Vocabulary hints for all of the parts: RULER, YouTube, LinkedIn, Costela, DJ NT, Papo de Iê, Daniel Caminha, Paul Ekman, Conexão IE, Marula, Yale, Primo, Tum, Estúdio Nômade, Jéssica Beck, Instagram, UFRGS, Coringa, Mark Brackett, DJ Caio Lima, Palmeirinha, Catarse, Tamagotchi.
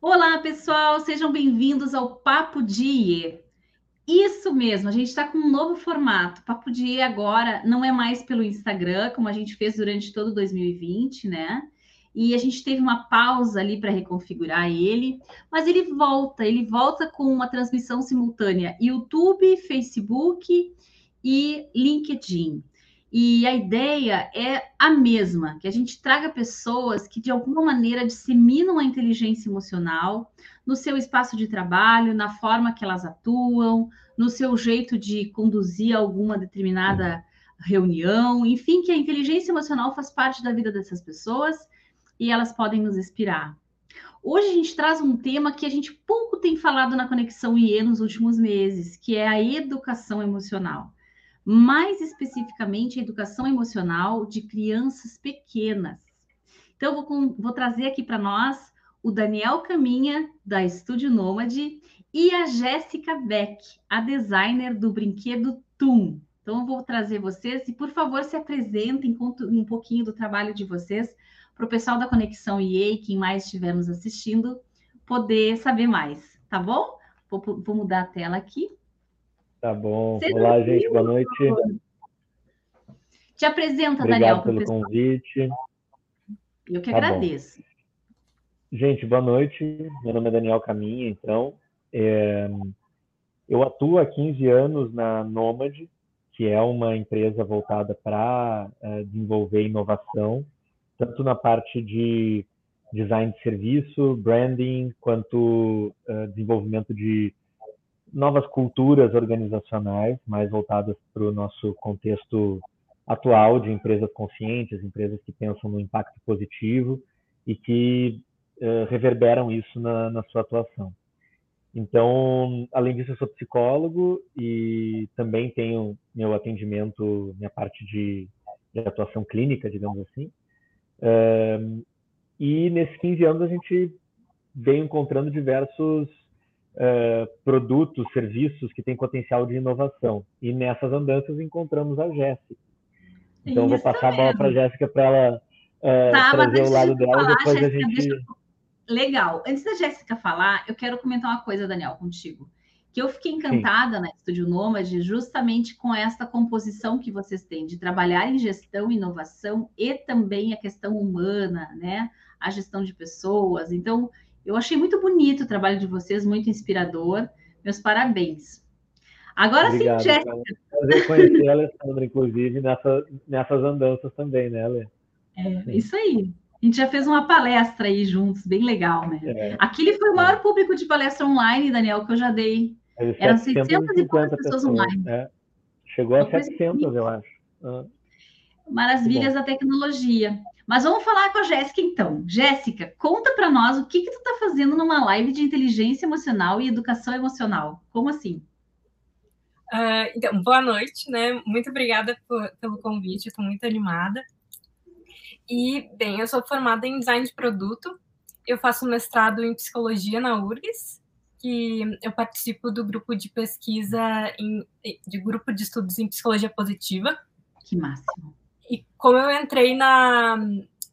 Olá, pessoal! Sejam bem-vindos ao Papo de Iê. Isso mesmo, a gente está com um novo formato. Papo de Iê agora não é mais pelo Instagram, como a gente fez durante todo 2020, né? E a gente teve uma pausa ali para reconfigurar ele, mas ele volta com uma transmissão simultânea YouTube, Facebook e LinkedIn. E a ideia é a mesma, que a gente traga pessoas que, de alguma maneira, disseminam a inteligência emocional no seu espaço de trabalho, na forma que elas atuam, no seu jeito de conduzir alguma determinada reunião, enfim, que a inteligência emocional faz parte da vida dessas pessoas e elas podem nos inspirar. Hoje a gente traz um tema que a gente pouco tem falado na Conexão IE nos últimos meses, que é a educação emocional. Mais especificamente a educação emocional de crianças pequenas. Então, vou trazer aqui para nós o Daniel Caminha, da Estúdio Nômade, e a Jéssica Beck, a designer do brinquedo Tum. Então, eu vou trazer vocês e, por favor, se apresentem, contem um pouquinho do trabalho de vocês para o pessoal da Conexão IE e quem mais estiver nos assistindo poder saber mais, tá bom? Vou mudar a tela aqui. Tá bom. Olá, gente. Boa noite. Te apresenta, Daniel, pelo convite. Eu que agradeço. Gente, boa noite. Meu nome é Daniel Caminha, então. Eu atuo há 15 anos na Nômade, que é uma empresa voltada para desenvolver inovação, tanto na parte de design de serviço, branding, quanto desenvolvimento de novas culturas organizacionais, mais voltadas para o nosso contexto atual de empresas conscientes, empresas que pensam no impacto positivo e que reverberam isso na sua atuação. Então, além disso, eu sou psicólogo e também tenho meu atendimento, minha parte de atuação clínica, digamos assim. E nesses 15 anos a gente veio encontrando diversos produtos, serviços que têm potencial de inovação. E nessas andanças encontramos a Jéssica. Então, vou passar a bola para a Jéssica para ela trazer o lado dela e depois a gente... Legal. Antes da Jéssica falar, eu quero comentar uma coisa, Daniel, contigo. Que eu fiquei encantada na Estúdio Nômade justamente com esta composição que vocês têm de trabalhar em gestão, inovação e também a questão humana, né? A gestão de pessoas. Então, eu achei muito bonito o trabalho de vocês, muito inspirador. Meus parabéns. Agora sim, Jéssica. Prazer conhecer a Alessandra, inclusive, nessas andanças também, né, Alê? É, isso aí. A gente já fez uma palestra aí juntos, bem legal, né? Aquele foi o maior público de palestra online, Daniel, que eu já dei. Eram 650 pessoas online. É. Chegou a 700, eu acho. Maravilhas da tecnologia. Mas vamos falar com a Jéssica, então. Jéssica, conta para nós o que tu está fazendo numa live de inteligência emocional e educação emocional. Como assim? Então, boa noite, né? Muito obrigada pelo convite, estou muito animada. E, bem, eu sou formada em design de produto. Eu faço mestrado em psicologia na UFRGS, que eu participo do grupo de pesquisa, de grupo de estudos em psicologia positiva. Que máximo. E como eu entrei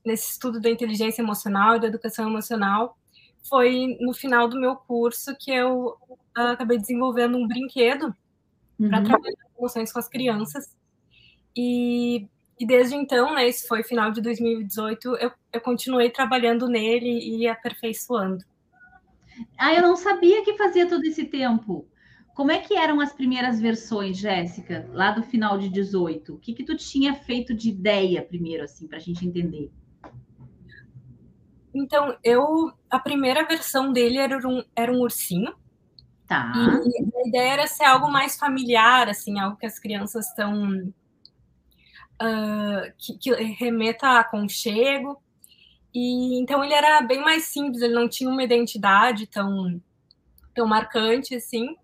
nesse estudo da inteligência emocional e da educação emocional, foi no final do meu curso que eu acabei desenvolvendo um brinquedo para trabalhar com emoções com as crianças. E desde então, né, isso foi final de 2018, eu continuei trabalhando nele e aperfeiçoando. Ah, eu não sabia que fazia todo esse tempo. Como é que eram as primeiras versões, Jéssica, lá do final de 18? O que tu tinha feito de ideia primeiro, assim, para a gente entender? Então, a primeira versão dele era um ursinho. Tá. E a ideia era ser algo mais familiar, assim, algo que as crianças estão... que remeta a aconchego. E, então, ele era bem mais simples, ele não tinha uma identidade tão marcante, assim.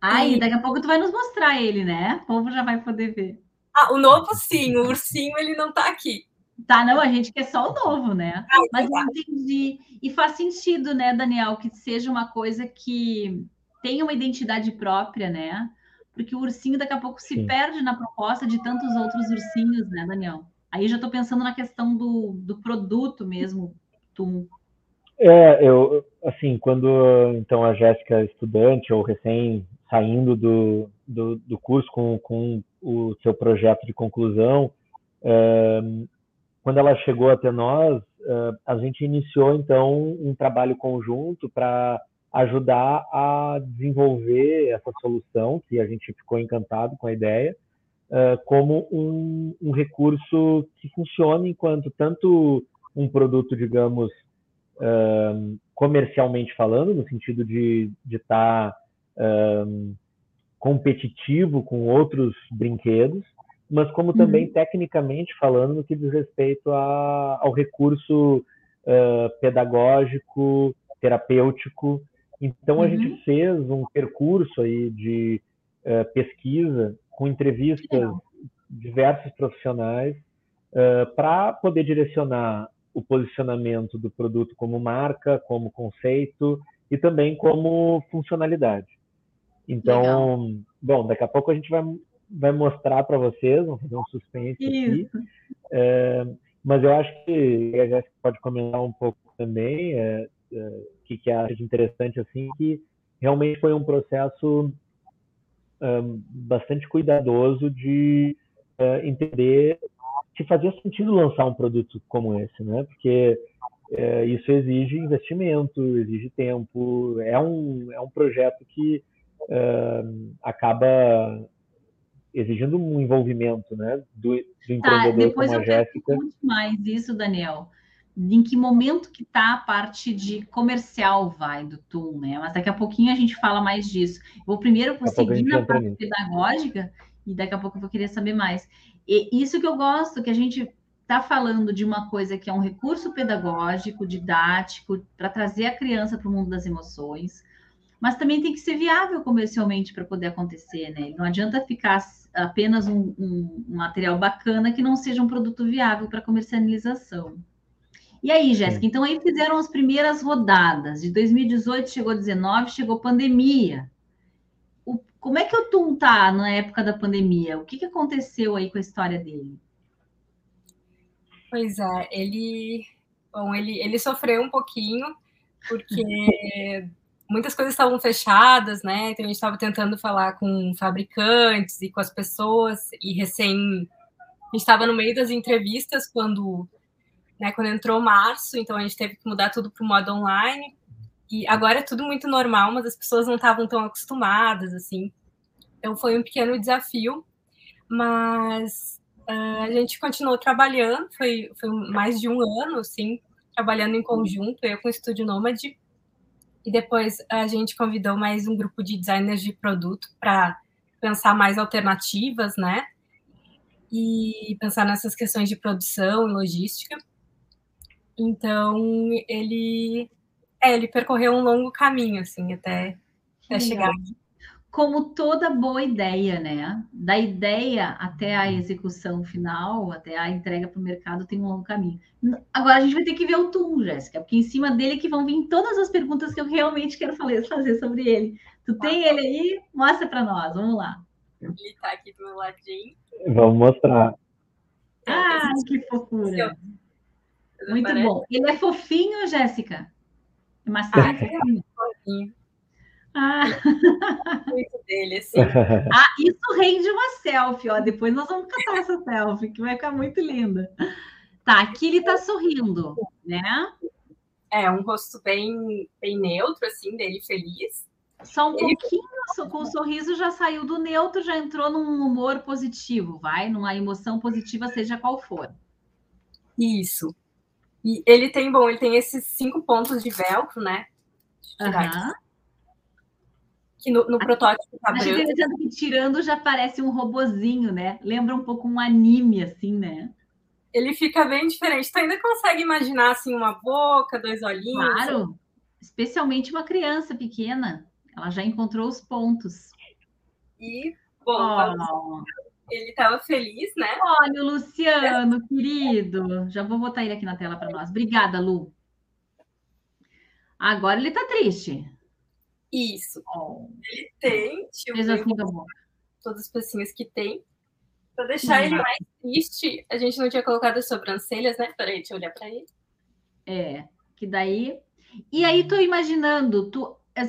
Aí, daqui a pouco tu vai nos mostrar ele, né? O povo já vai poder ver. Ah, o novo sim, o ursinho ele não tá aqui. Tá, não, a gente quer só o novo, né? Mas eu entendi. E faz sentido, né, Daniel, que seja uma coisa que tenha uma identidade própria, né? Porque o ursinho daqui a pouco se perde na proposta de tantos outros ursinhos, né, Daniel? Aí já tô pensando na questão do produto mesmo, Tum. Eu, assim, quando então a Jéssica estudante ou recém saindo do curso com o seu projeto de conclusão, quando ela chegou até nós, a gente iniciou então um trabalho conjunto para ajudar a desenvolver essa solução, que a gente ficou encantado com a ideia, como um recurso que funcione enquanto tanto um produto, digamos, comercialmente falando, no sentido de estar competitivo com outros brinquedos, mas como também tecnicamente falando no que diz respeito ao recurso pedagógico, terapêutico. Então, a gente fez um percurso aí de pesquisa com entrevistas de diversos profissionais para poder direcionar o posicionamento do produto como marca, como conceito e também como funcionalidade. Então, bom, daqui a pouco a gente vai mostrar para vocês, vamos fazer um suspense aqui. Mas eu acho que a Jéssica pode comentar um pouco também que acho interessante, assim, que realmente foi um processo bastante cuidadoso de entender que fazia sentido lançar um produto como esse, né? Porque isso exige investimento, exige tempo, é um projeto que acaba exigindo um envolvimento, né, do empreendedor. Depois como a Jéssica. Depois eu pergunto mais isso, Daniel. Em que momento que está a parte de comercial vai do Tum, né? Mas daqui a pouquinho a gente fala mais disso. Vou primeiro seguir na parte pedagógica e daqui a pouco eu vou querer saber mais. E isso que eu gosto, que a gente está falando de uma coisa que é um recurso pedagógico, didático, para trazer a criança para o mundo das emoções, mas também tem que ser viável comercialmente para poder acontecer, né? Não adianta ficar apenas um material bacana que não seja um produto viável para comercialização. E aí, Jéssica, então aí fizeram as primeiras rodadas, de 2018 chegou 19, chegou pandemia. Como é que o Tum tá na época da pandemia? O que aconteceu aí com a história dele? Pois é, ele sofreu um pouquinho, porque muitas coisas estavam fechadas, né? Então a gente estava tentando falar com fabricantes e com as pessoas, e a gente estava no meio das entrevistas quando entrou março, então a gente teve que mudar tudo para o modo online, e agora é tudo muito normal, mas as pessoas não estavam tão acostumadas, assim. Então foi um pequeno desafio, mas a gente continuou trabalhando, foi mais de um ano, assim, trabalhando em conjunto, eu com o Estúdio Nômade, e depois a gente convidou mais um grupo de designers de produto para pensar mais alternativas, né, e pensar nessas questões de produção e logística. Então, ele percorreu um longo caminho, assim, até chegar aqui. Como toda boa ideia, né? Da ideia até a execução final, até a entrega para o mercado, tem um longo caminho. Agora a gente vai ter que ver o Tum, Jéssica, porque em cima dele é que vão vir todas as perguntas que eu realmente quero fazer sobre ele. Tu tem ele aí? Mostra para nós, vamos lá. Ele está aqui do meu ladinho. Vamos mostrar. Ah, que fofura. Muito bom. Ele é fofinho, Jéssica? É mastigadinho? Fofinho. Ah. Muito dele, assim. Ah, isso rende uma selfie, ó. Depois nós vamos catar essa selfie, que vai ficar muito linda. Tá, aqui ele tá sorrindo, né? É, um rosto bem, bem neutro, assim, dele feliz. Só pouquinho, com o sorriso já saiu do neutro, já entrou num humor positivo, numa emoção positiva, seja qual for. Isso. E ele tem esses 5 pontos de velcro, né? Que no protótipo tá branco. Que tirando já parece um robozinho, né? Lembra um pouco um anime, assim, né? Ele fica bem diferente. Tu ainda consegue imaginar, assim, uma boca, 2 olhinhos? Claro, assim. Especialmente uma criança pequena. Ela já encontrou os pontos. E, bom, ele estava feliz, né? Olha, o Luciano, querido. Já vou botar ele aqui na tela para nós. Obrigada, Lu. Agora ele está triste. Isso. Ele tem. Todas as pecinhas que tem. Para deixar ele mais triste, a gente não tinha colocado as sobrancelhas, né? Peraí, deixa eu olhar para ele. É, que daí... E aí, estou imaginando,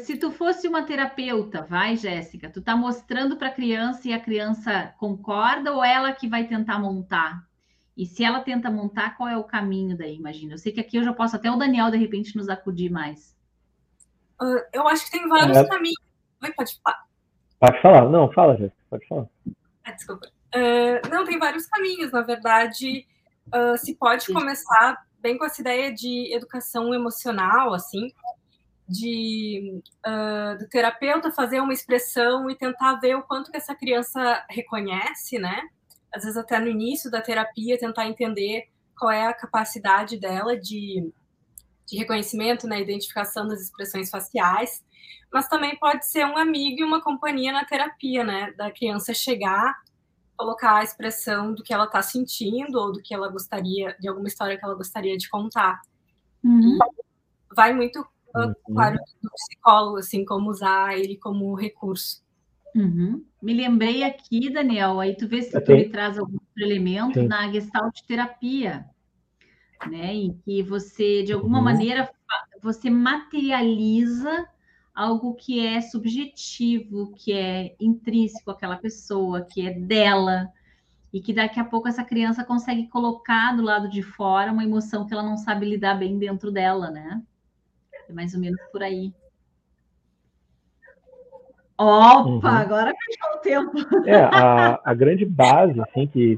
se tu fosse uma terapeuta, vai, Jéssica, tu tá mostrando para a criança e a criança concorda ou ela que vai tentar montar? E se ela tenta montar, qual é o caminho daí, imagina? Eu sei que aqui eu já posso até o Daniel, de repente, nos acudir mais. Eu acho que tem vários caminhos. Oi, pode falar. Pode falar. Não, fala, Jéssica, pode falar. Desculpa. Não, tem vários caminhos, na verdade. Se pode começar bem com essa ideia de educação emocional, assim, do terapeuta fazer uma expressão e tentar ver o quanto que essa criança reconhece, né? Às vezes até no início da terapia, tentar entender qual é a capacidade dela de reconhecimento, né? Identificação das expressões faciais, mas também pode ser um amigo e uma companhia na terapia, né? Da criança chegar, colocar a expressão do que ela está sentindo ou do que ela gostaria, de alguma história que ela gostaria de contar. Uhum. Vai muito, claro, do psicólogo, assim, como usar ele como recurso. Uhum. Me lembrei aqui, Daniel, aí tu vê se tu me traz algum elemento na Gestalt terapia, né? Em que você, de alguma maneira, você materializa algo que é subjetivo, que é intrínseco àquela pessoa, que é dela, e que daqui a pouco essa criança consegue colocar do lado de fora uma emoção que ela não sabe lidar bem dentro dela, né? É mais ou menos por aí. Opa, agora fechou o tempo. É, a grande base, assim, que...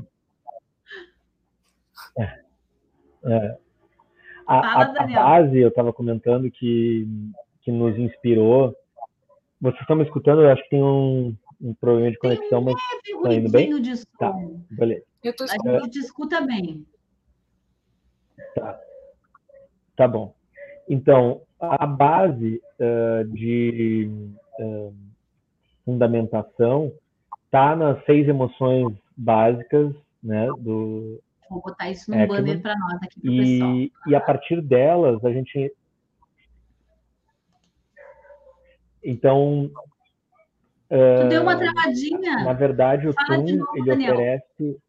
A base, eu estava comentando, que nos inspirou. Vocês estão me escutando? Eu acho que tem um problema de conexão, mas está indo bem? Tá, beleza. A gente te escuta bem. Tá bom. Então, a base de fundamentação está nas 6 emoções básicas, né, do... Vou botar isso num banner para nós aqui pro pessoal. E a partir delas, a gente... Então... Tu deu uma travadinha. Na verdade, o Tum, ele Daniel. Oferece...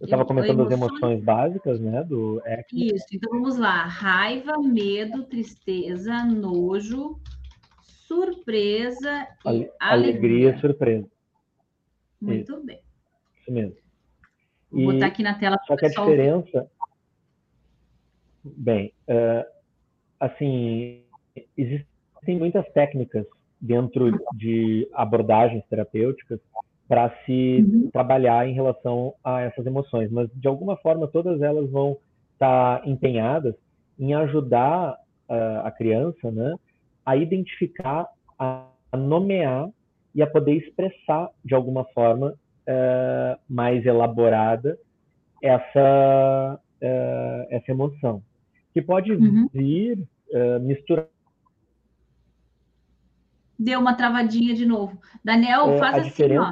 Eu estava comentando as emoções básicas, né, do Ekman. Isso, então vamos lá. Raiva, medo, tristeza, nojo, surpresa e alegria. Surpresa. Muito isso. Bem. Isso mesmo. Vou botar aqui na tela para o pessoal. Só que a diferença... Bem, assim, existem muitas técnicas dentro de abordagens terapêuticas para se trabalhar em relação a essas emoções, mas de alguma forma todas elas vão estar empenhadas em ajudar a criança, né, a identificar, a nomear e a poder expressar de alguma forma mais elaborada essa emoção, que pode vir misturar. Deu uma travadinha de novo. Daniel, faz assim, ó.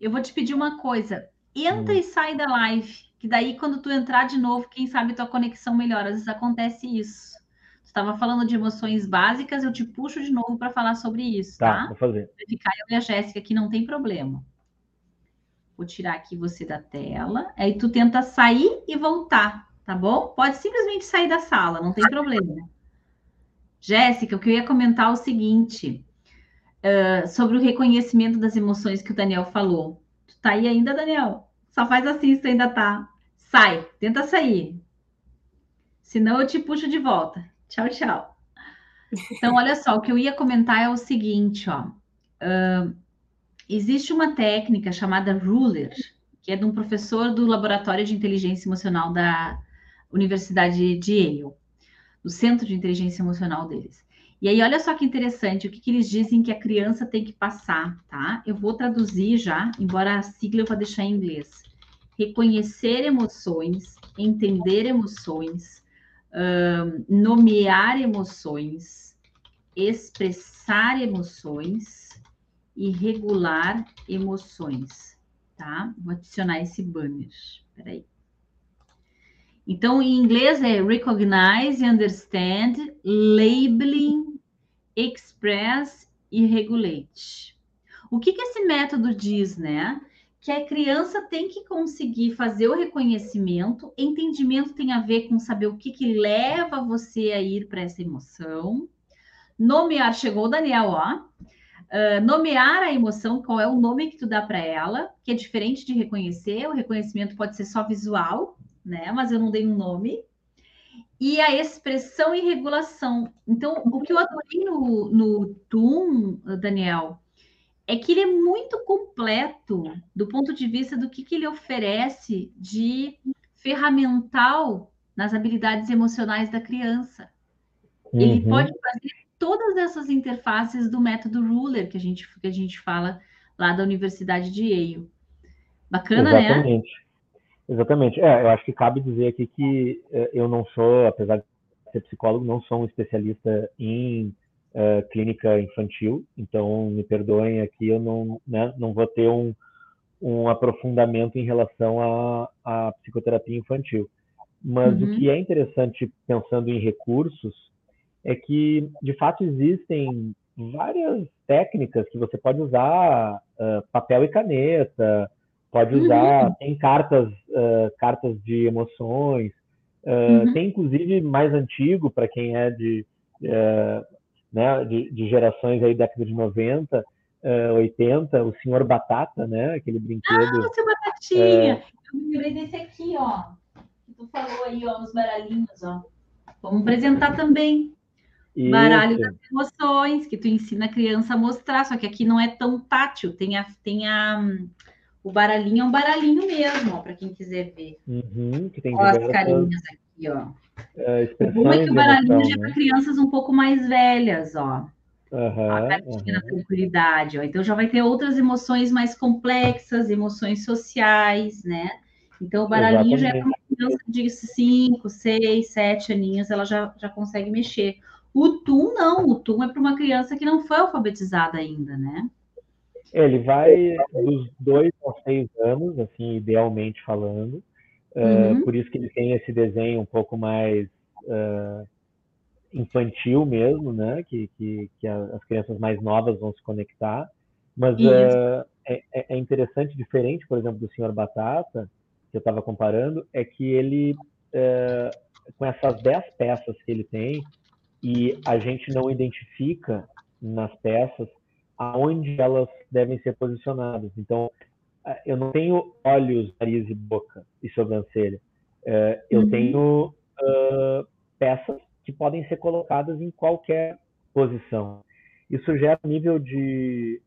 Eu vou te pedir uma coisa. Entra e sai da live, que daí quando tu entrar de novo, quem sabe tua conexão melhora. Às vezes acontece isso. Tu estava falando de emoções básicas, eu te puxo de novo para falar sobre isso, tá? Vou fazer. Vai ficar eu e a Jéssica aqui, não tem problema. Vou tirar aqui você da tela. Aí tu tenta sair e voltar, tá bom? Pode simplesmente sair da sala, não tem problema. Jéssica, o que eu ia comentar é o seguinte, sobre o reconhecimento das emoções que o Daniel falou. Tu tá aí ainda, Daniel? Só faz assim, se tu ainda tá. Sai, tenta sair. Senão eu te puxo de volta. Tchau, tchau. Então, olha só, o que eu ia comentar é o seguinte, ó. Existe uma técnica chamada RULER, que é de um professor do Laboratório de Inteligência Emocional da Universidade de Yale, do Centro de Inteligência Emocional deles. E aí, olha só que interessante, o que eles dizem que a criança tem que passar, tá? Eu vou traduzir já, embora a sigla eu vou deixar em inglês. Reconhecer emoções, entender emoções, nomear emoções, expressar emoções e regular emoções, tá? Vou adicionar esse banner, peraí. Então, em inglês é recognize, understand, labeling, express e regulate. O que esse método diz, né? que a criança tem que conseguir fazer o reconhecimento. Entendimento tem a ver com saber o que que leva você a ir para essa emoção. Nomear, chegou o Daniel, ó. Nomear a emoção, qual é o nome que tu dá para ela, que é diferente de reconhecer. O reconhecimento pode ser só visual, né? Mas eu não dei um nome. E a expressão e regulação. Então, o que eu adorei no Tum, Daniel, é que ele é muito completo do ponto de vista do que ele oferece de ferramental nas habilidades emocionais da criança. Uhum. Ele pode fazer todas essas interfaces do método RULER, que a gente fala lá da Universidade de Yale. Bacana, exatamente, né? Exatamente. É, eu acho que cabe dizer aqui que eu não sou, apesar de ser psicólogo, não sou um especialista em clínica infantil, então me perdoem aqui, eu não, né, não vou ter um aprofundamento em relação à psicoterapia infantil. Mas o que é interessante, pensando em recursos, é que, de fato, existem várias técnicas que você pode usar, papel e caneta, pode usar, tem cartas de emoções, tem, inclusive, mais antigo, para quem é de gerações aí, década de 90, 80, o Senhor Batata, né? Aquele brinquedo. Ah, o Senhor Batatinha! Eu me lembrei desse aqui, ó. Tu falou aí, ó, os baralhinhos, ó. Vamos apresentar também. Isso. Baralho das emoções, que tu ensina a criança a mostrar, só que aqui não é tão tátil, o baralhinho é um baralhinho mesmo, ó, para quem quiser ver. Que tem, ó, as carinhas aqui, ó. Como é que o baralhinho já é para crianças um pouco mais velhas, ó. A cartinha da tranquilidade, ó. Então já vai ter outras emoções mais complexas, emoções sociais, né? Então o baralhinho já é para uma criança de 5, 6, 7 aninhos, ela já consegue mexer. O Tum não, o Tum é para uma criança que não foi alfabetizada ainda, né? Ele vai dos 2 aos 6 anos, assim, idealmente falando. Por isso que ele tem esse desenho um pouco mais infantil mesmo, né? Que as crianças mais novas vão se conectar. Mas é interessante, diferente, por exemplo, do Senhor Batata, que eu estava comparando, é que ele, com essas 10 peças que ele tem, e a gente não identifica nas peças aonde elas devem ser posicionadas. Então, eu não tenho olhos, nariz e boca e sobrancelha. Eu tenho peças que podem ser colocadas em qualquer posição. Isso gera um nível de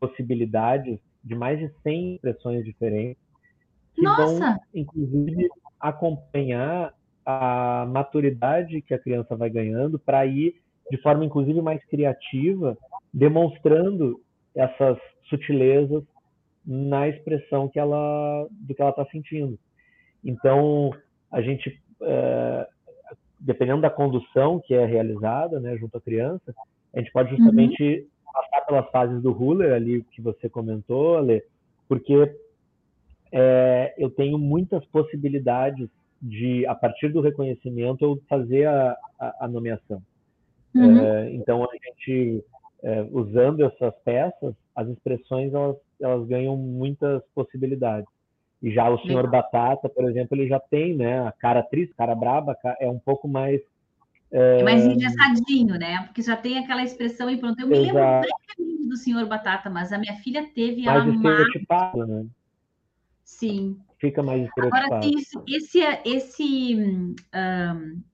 possibilidades de mais de 100 expressões diferentes que vão, inclusive, acompanhar a maturidade que a criança vai ganhando para ir, de forma, inclusive, mais criativa, demonstrando essas sutilezas na expressão do que ela está sentindo. Então, a gente, dependendo da condução que é realizada, né, junto à criança, a gente pode justamente passar pelas fases do RULER ali que você comentou, Ale, porque eu tenho muitas possibilidades de, a partir do reconhecimento, eu fazer a nomeação. Então, a gente, usando essas peças, as expressões elas ganham muitas possibilidades. E já o Senhor Batata, por exemplo, ele já tem, né, a cara triste, cara braba, é um pouco mais... É mais engraçadinho, né? Porque já tem aquela expressão e pronto. Eu me lembro brevemente do Senhor Batata, mas a minha filha teve... Mais estereotipada, né? Sim. Fica mais estereotipado. Agora, esse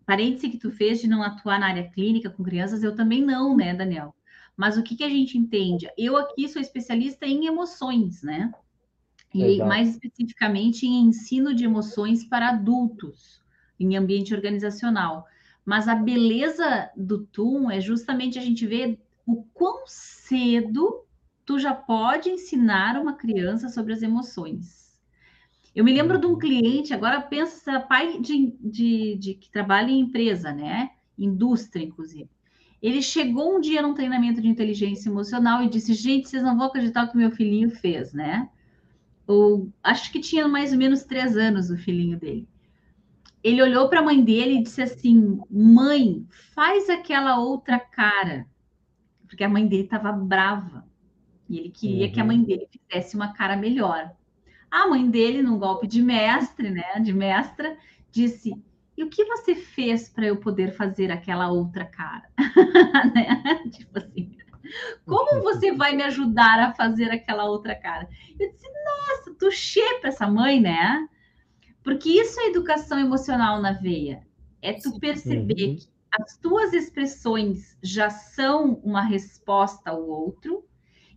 parêntese que tu fez de não atuar na área clínica com crianças, eu também não, né, Daniel? Mas o que a gente entende? Eu aqui sou especialista em emoções, né? E mais especificamente em ensino de emoções para adultos, em ambiente organizacional. Mas a beleza do Tum é justamente a gente ver o quão cedo tu já pode ensinar uma criança sobre as emoções. Eu me lembro de um cliente, agora pensa, pai de que trabalha em empresa, né? Indústria, inclusive. Ele chegou um dia num treinamento de inteligência emocional e disse, gente, vocês não vão acreditar o que meu filhinho fez, né? Acho que tinha mais ou menos 3 anos o filhinho dele. Ele olhou para a mãe dele e disse assim, mãe, faz aquela outra cara. Porque a mãe dele estava brava. E ele queria que a mãe dele fizesse uma cara melhor. A mãe dele, num golpe de mestre, né, de mestra, disse: e o que você fez para eu poder fazer aquela outra cara? Né? Tipo assim, como você vai me ajudar a fazer aquela outra cara? Eu disse: nossa, touché para essa mãe, né? Porque isso é educação emocional na veia. É tu perceber que as tuas expressões já são uma resposta ao outro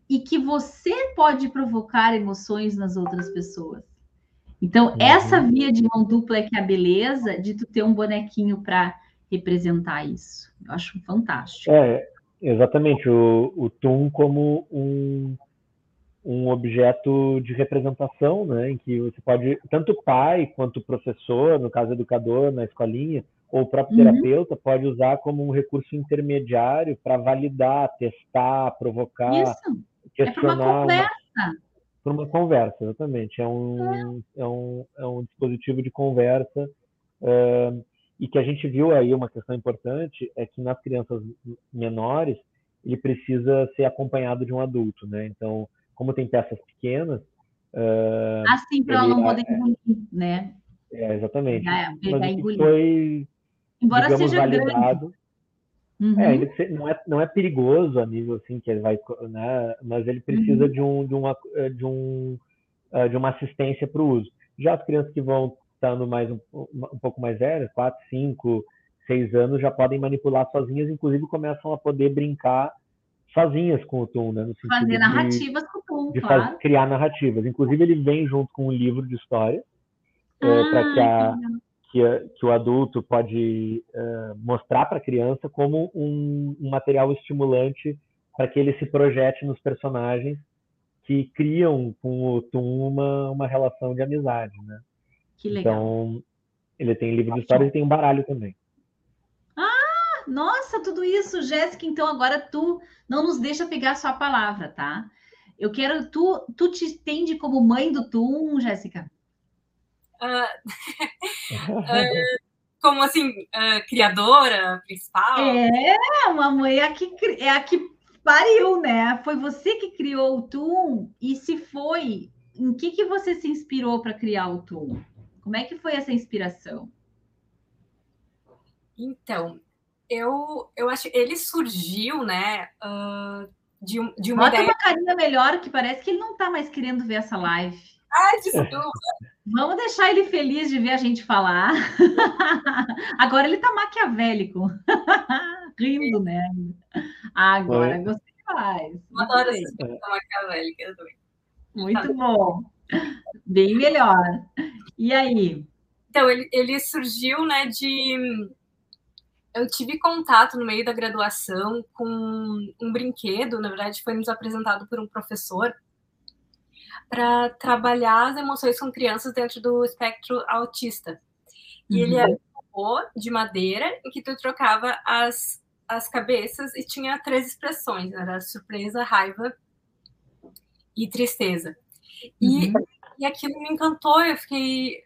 e que você pode provocar emoções nas outras pessoas. Então, essa via de mão dupla é que é a beleza de tu ter um bonequinho para representar isso. Eu acho fantástico. É, exatamente. O Tum como um objeto de representação, né? Em que você pode, tanto o pai quanto o professor, no caso educador na escolinha, ou o próprio terapeuta, pode usar como um recurso intermediário para validar, testar, provocar, isso. Questionar. É para uma conversa. Para uma conversa, exatamente. É um dispositivo de conversa. E que a gente viu aí uma questão importante, é que nas crianças menores, ele precisa ser acompanhado de um adulto, né? Então, como tem peças pequenas... assim, para ela não poder engolir, né? É, exatamente. Mas isso foi, embora digamos, seja validado. Grande. Ele não é perigoso a nível assim que ele vai, né? Mas ele precisa de uma assistência para o uso. Já as crianças que vão estando mais um pouco mais velhas, 4, 5, 6 anos, já podem manipular sozinhas, inclusive começam a poder brincar sozinhas com o Tum, né? No sentido fazer narrativas com o Tum, claro. Criar narrativas. Inclusive, ele vem junto com um livro de história, para que o adulto pode mostrar para a criança como um material estimulante para que ele se projete nos personagens que criam com o Tum uma relação de amizade, né? Que legal. Então, ele tem livro de história e tem um baralho também. Ah, nossa, tudo isso, Jéssica. Então, agora tu não nos deixa pegar só a palavra, tá? Eu quero... Tu te entende como mãe do Tum, Jéssica? Como assim, criadora principal? É, uma mãe é a que pariu, né? Foi você que criou o Tum, e se foi, em que você se inspirou para criar o Tum? Como é que foi essa inspiração? Então, eu acho que ele surgiu, né, de uma... Bota uma carinha melhor, que parece que ele não está mais querendo ver essa live. Ai, desculpa. Vamos deixar ele feliz de ver a gente falar. Agora ele tá maquiavélico. Rindo, né? Agora gostei mais. Adoro essa coisa maquiavélica também. Muito bom. Bem melhor. E aí? Então, ele surgiu, né, de... Eu tive contato no meio da graduação com um brinquedo, na verdade, foi nos apresentado por um professor, para trabalhar as emoções com crianças dentro do espectro autista. E ele era um robô de madeira em que tu trocava as cabeças e tinha 3 expressões, né? Era surpresa, raiva e tristeza. E aquilo me encantou, eu fiquei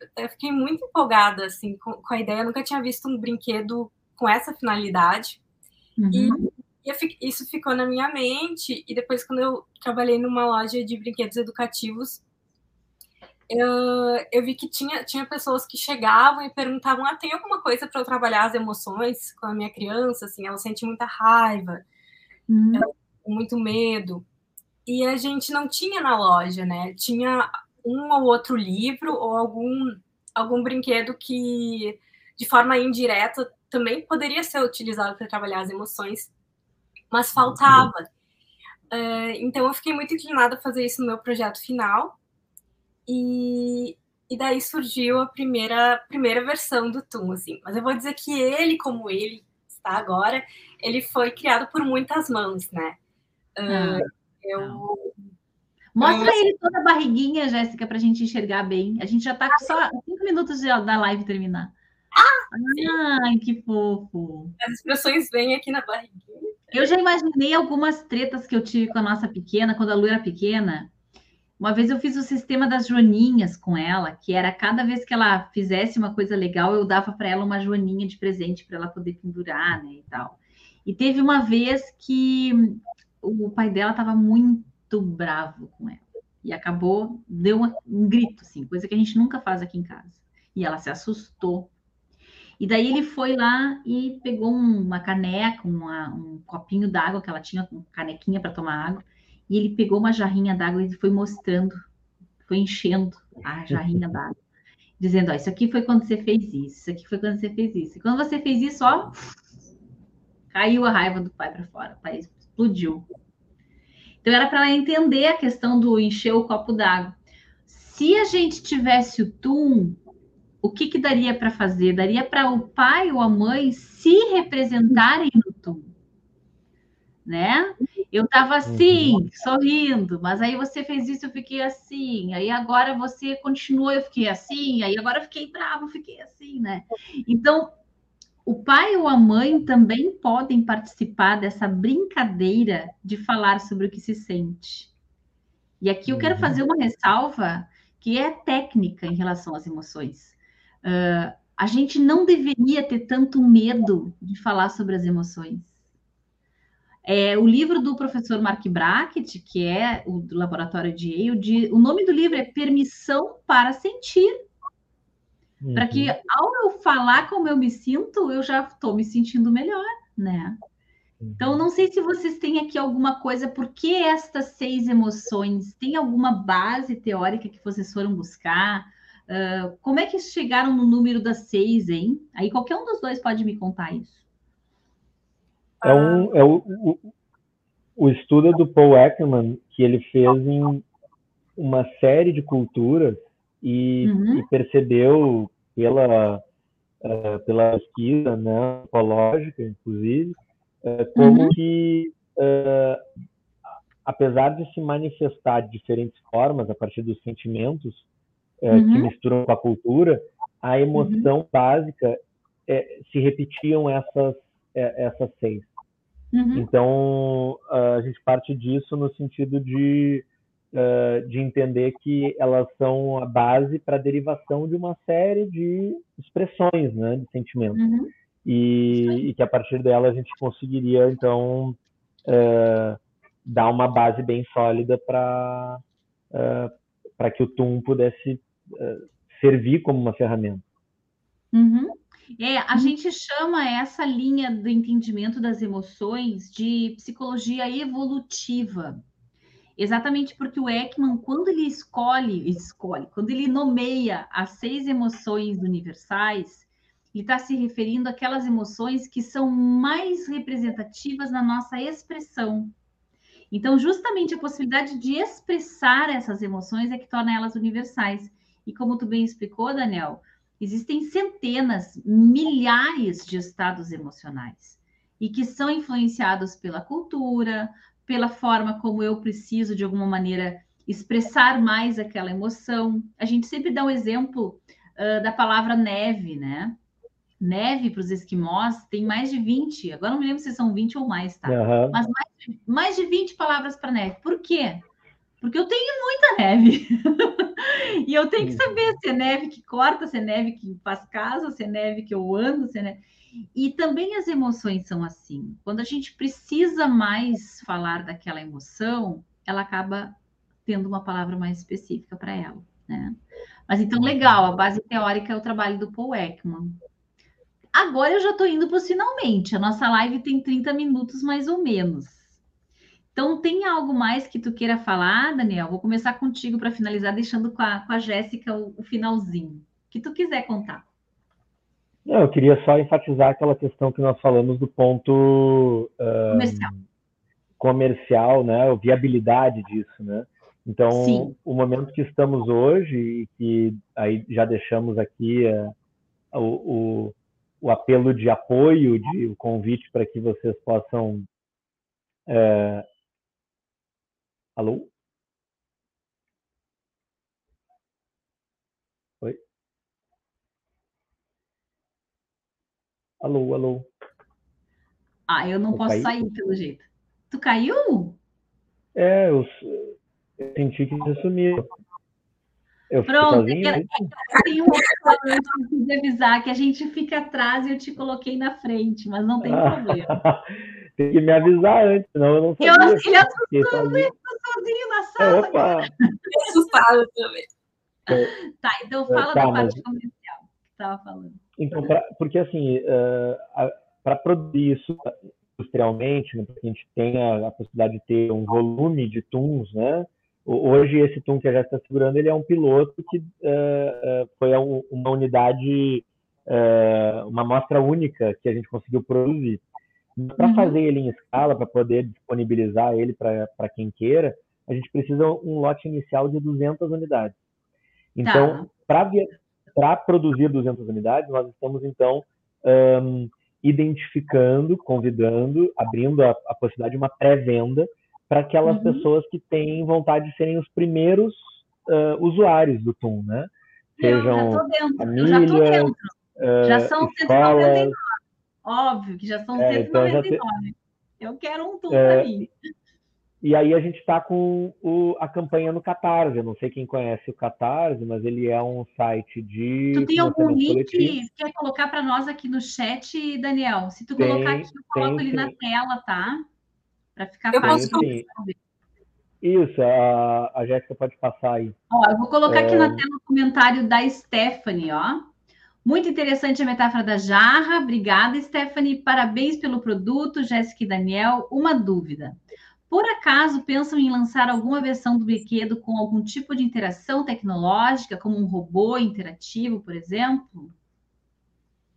muito empolgada assim, com a ideia. Eu nunca tinha visto um brinquedo com essa finalidade. Isso ficou na minha mente, e depois, quando eu trabalhei numa loja de brinquedos educativos, eu vi que tinha pessoas que chegavam e perguntavam: ah, tem alguma coisa para eu trabalhar as emoções com a minha criança? Assim, ela sente muita raiva, muito medo. E a gente não tinha na loja, né? Tinha um ou outro livro ou algum brinquedo que, de forma indireta, também poderia ser utilizado para trabalhar as emoções, mas faltava. Então, eu fiquei muito inclinada a fazer isso no meu projeto final. E daí surgiu a primeira versão do Tum, assim. Mas eu vou dizer que ele, como ele está agora, ele foi criado por muitas mãos, né? Mostra ele toda a barriguinha, Jéssica, para a gente enxergar bem. A gente já está com só 5 minutos da live terminar. Ai, que fofo. As expressões vêm aqui na barriguinha. Eu já imaginei algumas tretas que eu tive com a nossa pequena, quando a Lu era pequena. Uma vez eu fiz o sistema das joaninhas com ela, que era cada vez que ela fizesse uma coisa legal, eu dava para ela uma joaninha de presente para ela poder pendurar, né, e tal. E teve uma vez que o pai dela estava muito muito bravo com ela. E acabou, deu um grito, assim, coisa que a gente nunca faz aqui em casa. E ela se assustou. E daí ele foi lá e pegou uma caneca, um copinho d'água que ela tinha, uma canequinha para tomar água, e ele pegou uma jarrinha d'água e foi mostrando, foi enchendo a jarrinha d'água, dizendo, ó, isso aqui foi quando você fez isso aqui foi quando você fez isso. E quando você fez isso, ó, caiu a raiva do pai para fora, o pai explodiu. Então era para ela entender a questão do encher o copo d'água. Se a gente tivesse o Tum, o que que daria para fazer? Daria para o pai ou a mãe se representarem no Tum, né? Eu tava assim, sorrindo, mas aí você fez isso, eu fiquei assim, aí agora você continuou, eu fiquei assim, aí agora eu fiquei bravo, fiquei assim, né? Então, o pai ou a mãe também podem participar dessa brincadeira de falar sobre o que se sente. E aqui eu quero fazer uma ressalva que é técnica em relação às emoções. A gente não deveria ter tanto medo de falar sobre as emoções. O livro do professor Mark Brackett, que é o do laboratório de Yale, o nome do livro é Permissão para Sentir. Uhum. Para que, ao eu falar como eu me sinto, eu já estou me sentindo melhor, né? Uhum. Então, não sei se vocês têm aqui alguma coisa, por que estas 6 emoções? Tem alguma base teórica que vocês foram buscar? Como é que chegaram no número das 6, hein? Aí qualquer um dos dois pode me contar isso. O estudo do Paul Ekman, que ele fez em uma série de culturas e percebeu pela pesquisa, né, psicológica, inclusive, como que, apesar de se manifestar de diferentes formas a partir dos sentimentos, que misturam com a cultura, a emoção básica se repetiam essas 6. Uhum. Então, a gente parte disso no sentido de entender que elas são a base para a derivação de uma série de expressões, né, de sentimentos. Uhum. E que a partir dela a gente conseguiria, então, dar uma base bem sólida para que o Tum pudesse servir como uma ferramenta. Uhum. A gente chama essa linha do entendimento das emoções de psicologia evolutiva. Exatamente porque o Ekman, quando ele quando ele nomeia as 6 emoções universais, ele está se referindo àquelas emoções que são mais representativas na nossa expressão. Então, justamente a possibilidade de expressar essas emoções é que torna elas universais. E como tu bem explicou, Daniel, existem centenas, milhares de estados emocionais e que são influenciados pela cultura, pela forma como eu preciso, de alguma maneira, expressar mais aquela emoção. A gente sempre dá um exemplo da palavra neve, né? Neve para os esquimós tem mais de 20, agora não me lembro se são 20 ou mais, tá? Uhum. Mas mais de 20 palavras para neve. Por quê? Porque eu tenho muita neve. E eu tenho que saber se é neve que corta, se é neve que faz casa, se é neve que eu ando, se é neve... E também as emoções são assim. Quando a gente precisa mais falar daquela emoção, ela acaba tendo uma palavra mais específica para ela, né? Mas então, legal, a base teórica é o trabalho do Paul Ekman. Agora eu já estou indo para os finalmente. A nossa live tem 30 minutos mais ou menos. Então, tem algo mais que tu queira falar, Daniel? Vou começar contigo para finalizar, deixando com a Jéssica o finalzinho. O que tu quiser contar. Não, eu queria só enfatizar aquela questão que nós falamos do ponto... Comercial, né? A viabilidade disso, né? Então, sim, o momento que estamos hoje, e que aí já deixamos aqui o apelo de apoio, o convite para que vocês possam... Alô? Oi? Alô, alô? Eu não posso sair, pelo jeito. Tu caiu? Eu senti que você sumiu. Pronto, tem um que eu avisar que a gente fica atrás e eu te coloquei na frente, mas não tem problema. Tem que me avisar antes, senão eu não sabia. Eu acho que ele assustou, eu estou sozinho salta. Opa! Assustada também. É, tá, então fala da parte comercial que você estava falando. Então, porque assim, para produzir isso industrialmente, né, a gente tem a possibilidade de ter um volume de tums, né? Hoje, esse Tum que a Jéssica está segurando, ele é um piloto que foi uma unidade, uma amostra única que a gente conseguiu produzir. Para fazer ele em escala, para poder disponibilizar ele para quem queira, a gente precisa um lote inicial de 200 unidades. Então, para produzir 200 unidades, nós estamos, então, identificando, convidando, abrindo a possibilidade de uma pré-venda para aquelas pessoas que têm vontade de serem os primeiros usuários do Tum, né? Sejam famílias, já são escolas, 199. Óbvio que já são 199. Então eu quero um Tum para mim. E aí a gente está com a campanha no Catarse. Eu não sei quem conhece o Catarse, mas ele é um site de... Tu tem algum link que quer colocar para nós aqui no chat, Daniel? Se tu colocar aqui, eu coloco ele na tela, tá? Para ficar fácil. Isso, a Jéssica pode passar aí. Ó, eu vou colocar aqui na tela o comentário da Stephanie, ó. Muito interessante a metáfora da jarra. Obrigada, Stephanie. Parabéns pelo produto, Jéssica e Daniel. Uma dúvida. Por acaso pensam em lançar alguma versão do brinquedo com algum tipo de interação tecnológica, como um robô interativo, por exemplo?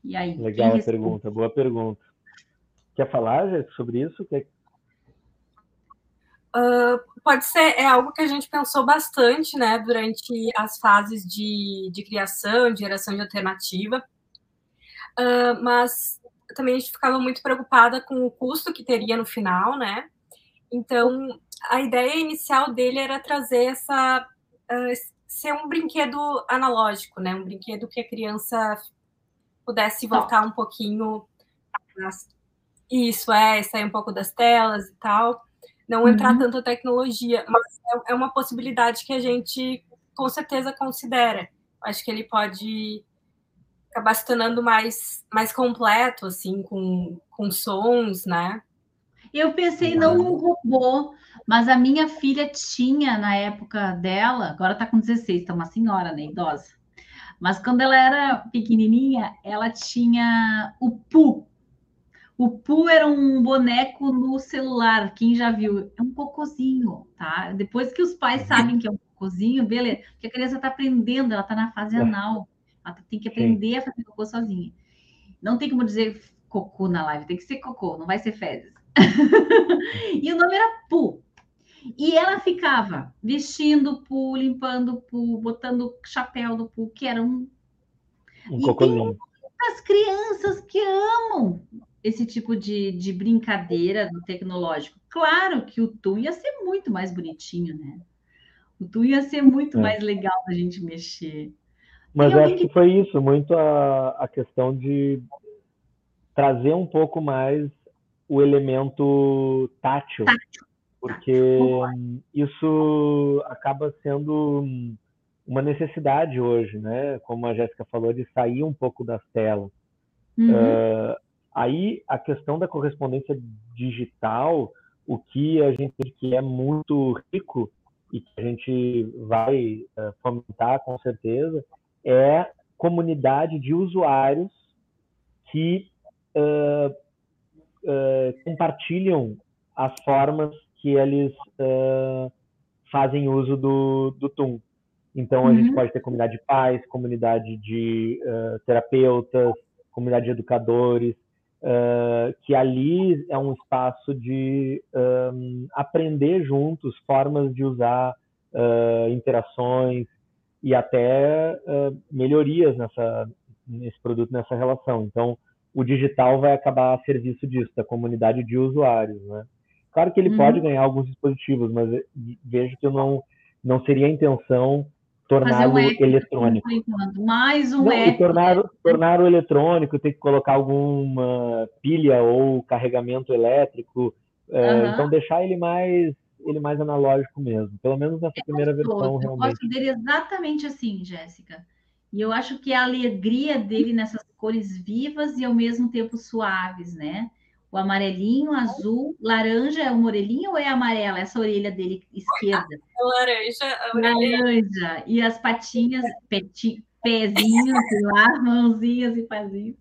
E aí? Legal a pergunta, boa pergunta. Quer falar, Jéssica, sobre isso? Pode ser, é algo que a gente pensou bastante, né, durante as fases de criação, de geração de alternativa, mas também a gente ficava muito preocupada com o custo que teria no final, né, então a ideia inicial dele era trazer ser um brinquedo analógico, né, um brinquedo que a criança pudesse voltar um pouquinho, isso, sair um pouco das telas e tal. Não entrar tanto a tecnologia, mas é uma possibilidade que a gente, com certeza, considera. Acho que ele pode acabar se tornando mais completo, assim, com sons, né? Eu pensei não um robô, mas a minha filha tinha, na época dela, agora está com 16, está uma senhora, né, idosa. Mas quando ela era pequenininha, ela tinha o Poo. O Poo era um boneco no celular, quem já viu? É um cocôzinho, tá? Depois que os pais sabem que é um cocôzinho, beleza. Porque a criança está aprendendo, ela está na fase anal. Ela tem que aprender a fazer cocô sozinha. Não tem como dizer cocô na live, tem que ser cocô, não vai ser fezes. E o nome era Poo. E ela ficava vestindo o Poo, limpando o Poo, botando o chapéu do Poo, que era um cocôzinho. As crianças que amam esse tipo de brincadeira do tecnológico. Claro que o Tum ia ser muito mais bonitinho, né? O Tum ia ser muito mais legal da gente mexer. Mas acho que foi isso, muito a questão de trazer um pouco mais o elemento tátil. Porque isso acaba sendo uma necessidade hoje, né? Como a Jéssica falou, de sair um pouco das telas. Aí, a questão da correspondência digital, o que a gente que é muito rico e que a gente vai fomentar, com certeza, é a comunidade de usuários que compartilham as formas que eles fazem uso do Tum. Então, a gente pode ter comunidade de pais, comunidade de terapeutas, comunidade de educadores, que ali é um espaço de aprender juntos formas de usar interações e até melhorias nesse produto, nessa relação. Então, o digital vai acabar a serviço disso, da comunidade de usuários, né? Claro que ele pode ganhar alguns dispositivos, mas vejo que não seria a intenção torná-lo eletrônico. Mais um app. Tornar o eletrônico, ter que colocar alguma pilha ou carregamento elétrico. Então, deixar ele mais analógico mesmo. Pelo menos nessa primeira versão, realmente. Eu gosto dele exatamente assim, Jéssica. E eu acho que a alegria dele nessas cores vivas e, ao mesmo tempo, suaves, né? O amarelinho, azul, laranja é uma orelhinha ou é amarela? Essa orelha dele esquerda. Laranja, orelha. Laranja. E as patinhas, pezinhos lá, mãozinhas e pazinhos.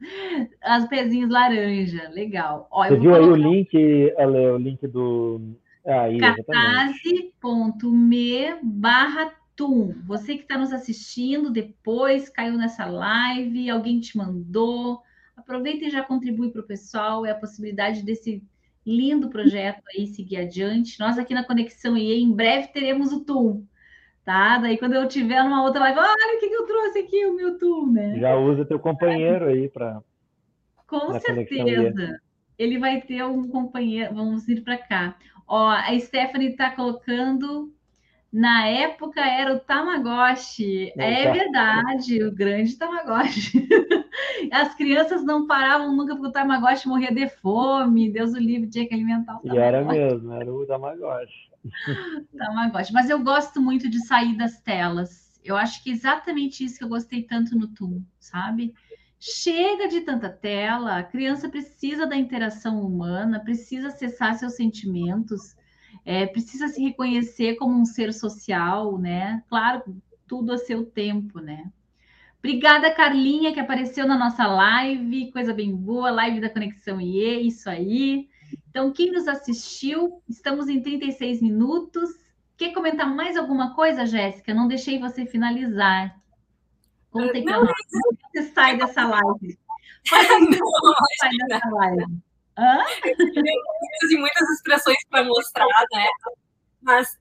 As pezinhos laranja, legal. Ó, você viu aí o link, ela é o link do... Ah, catarse.me/tum. Você que está nos assistindo depois, caiu nessa live, alguém te mandou... Aproveita e já contribui para o pessoal, é a possibilidade desse lindo projeto aí seguir adiante. Nós aqui na Conexão IE, em breve teremos o Tum, tá? Daí quando eu tiver numa outra live, olha o que eu trouxe aqui, o meu Tum, né? Já usa teu companheiro aí para... Com certeza, ele vai ter um companheiro, vamos ir para cá. Ó, a Stephanie está colocando... Na época era o Tamagotchi. É verdade, o grande Tamagotchi. As crianças não paravam nunca porque o Tamagotchi morria de fome. Deus o livre, tinha que alimentar o Tamagotchi. E era mesmo, era o Tamagotchi. Tamagotchi. Mas eu gosto muito de sair das telas. Eu acho que é exatamente isso que eu gostei tanto no Tum, sabe? Chega de tanta tela, a criança precisa da interação humana, precisa acessar seus sentimentos. É, precisa se reconhecer como um ser social, né? Claro, tudo a seu tempo, né? Obrigada, Carlinha, que apareceu na nossa live, coisa bem boa, live da Conexão IE, isso aí. Então, quem nos assistiu, estamos em 36 minutos. Quer comentar mais alguma coisa, Jéssica? Não deixei você finalizar. Como tem que você sai dessa live? Sai dessa live. Ah? E muitas expressões para mostrar, né? Mas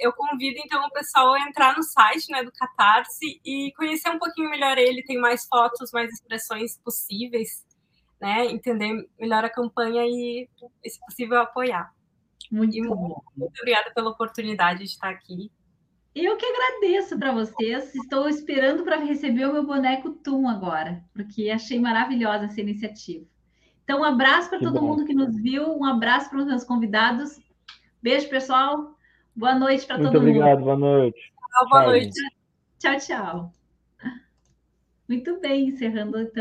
eu convido então o pessoal a entrar no site, né, do Catarse e conhecer um pouquinho melhor ele. Tem mais fotos, mais expressões possíveis, né? Entender melhor a campanha e se possível, apoiar. Muito obrigada pela oportunidade de estar aqui. Eu que agradeço para vocês. Estou esperando para receber o meu boneco Tum agora, porque achei maravilhosa essa iniciativa. Então, um abraço para todo mundo que nos viu, um abraço para os meus convidados. Beijo, pessoal. Boa noite para todo mundo. Muito obrigado, boa noite. Tchau, boa noite. Tchau, tchau. Muito bem, encerrando então.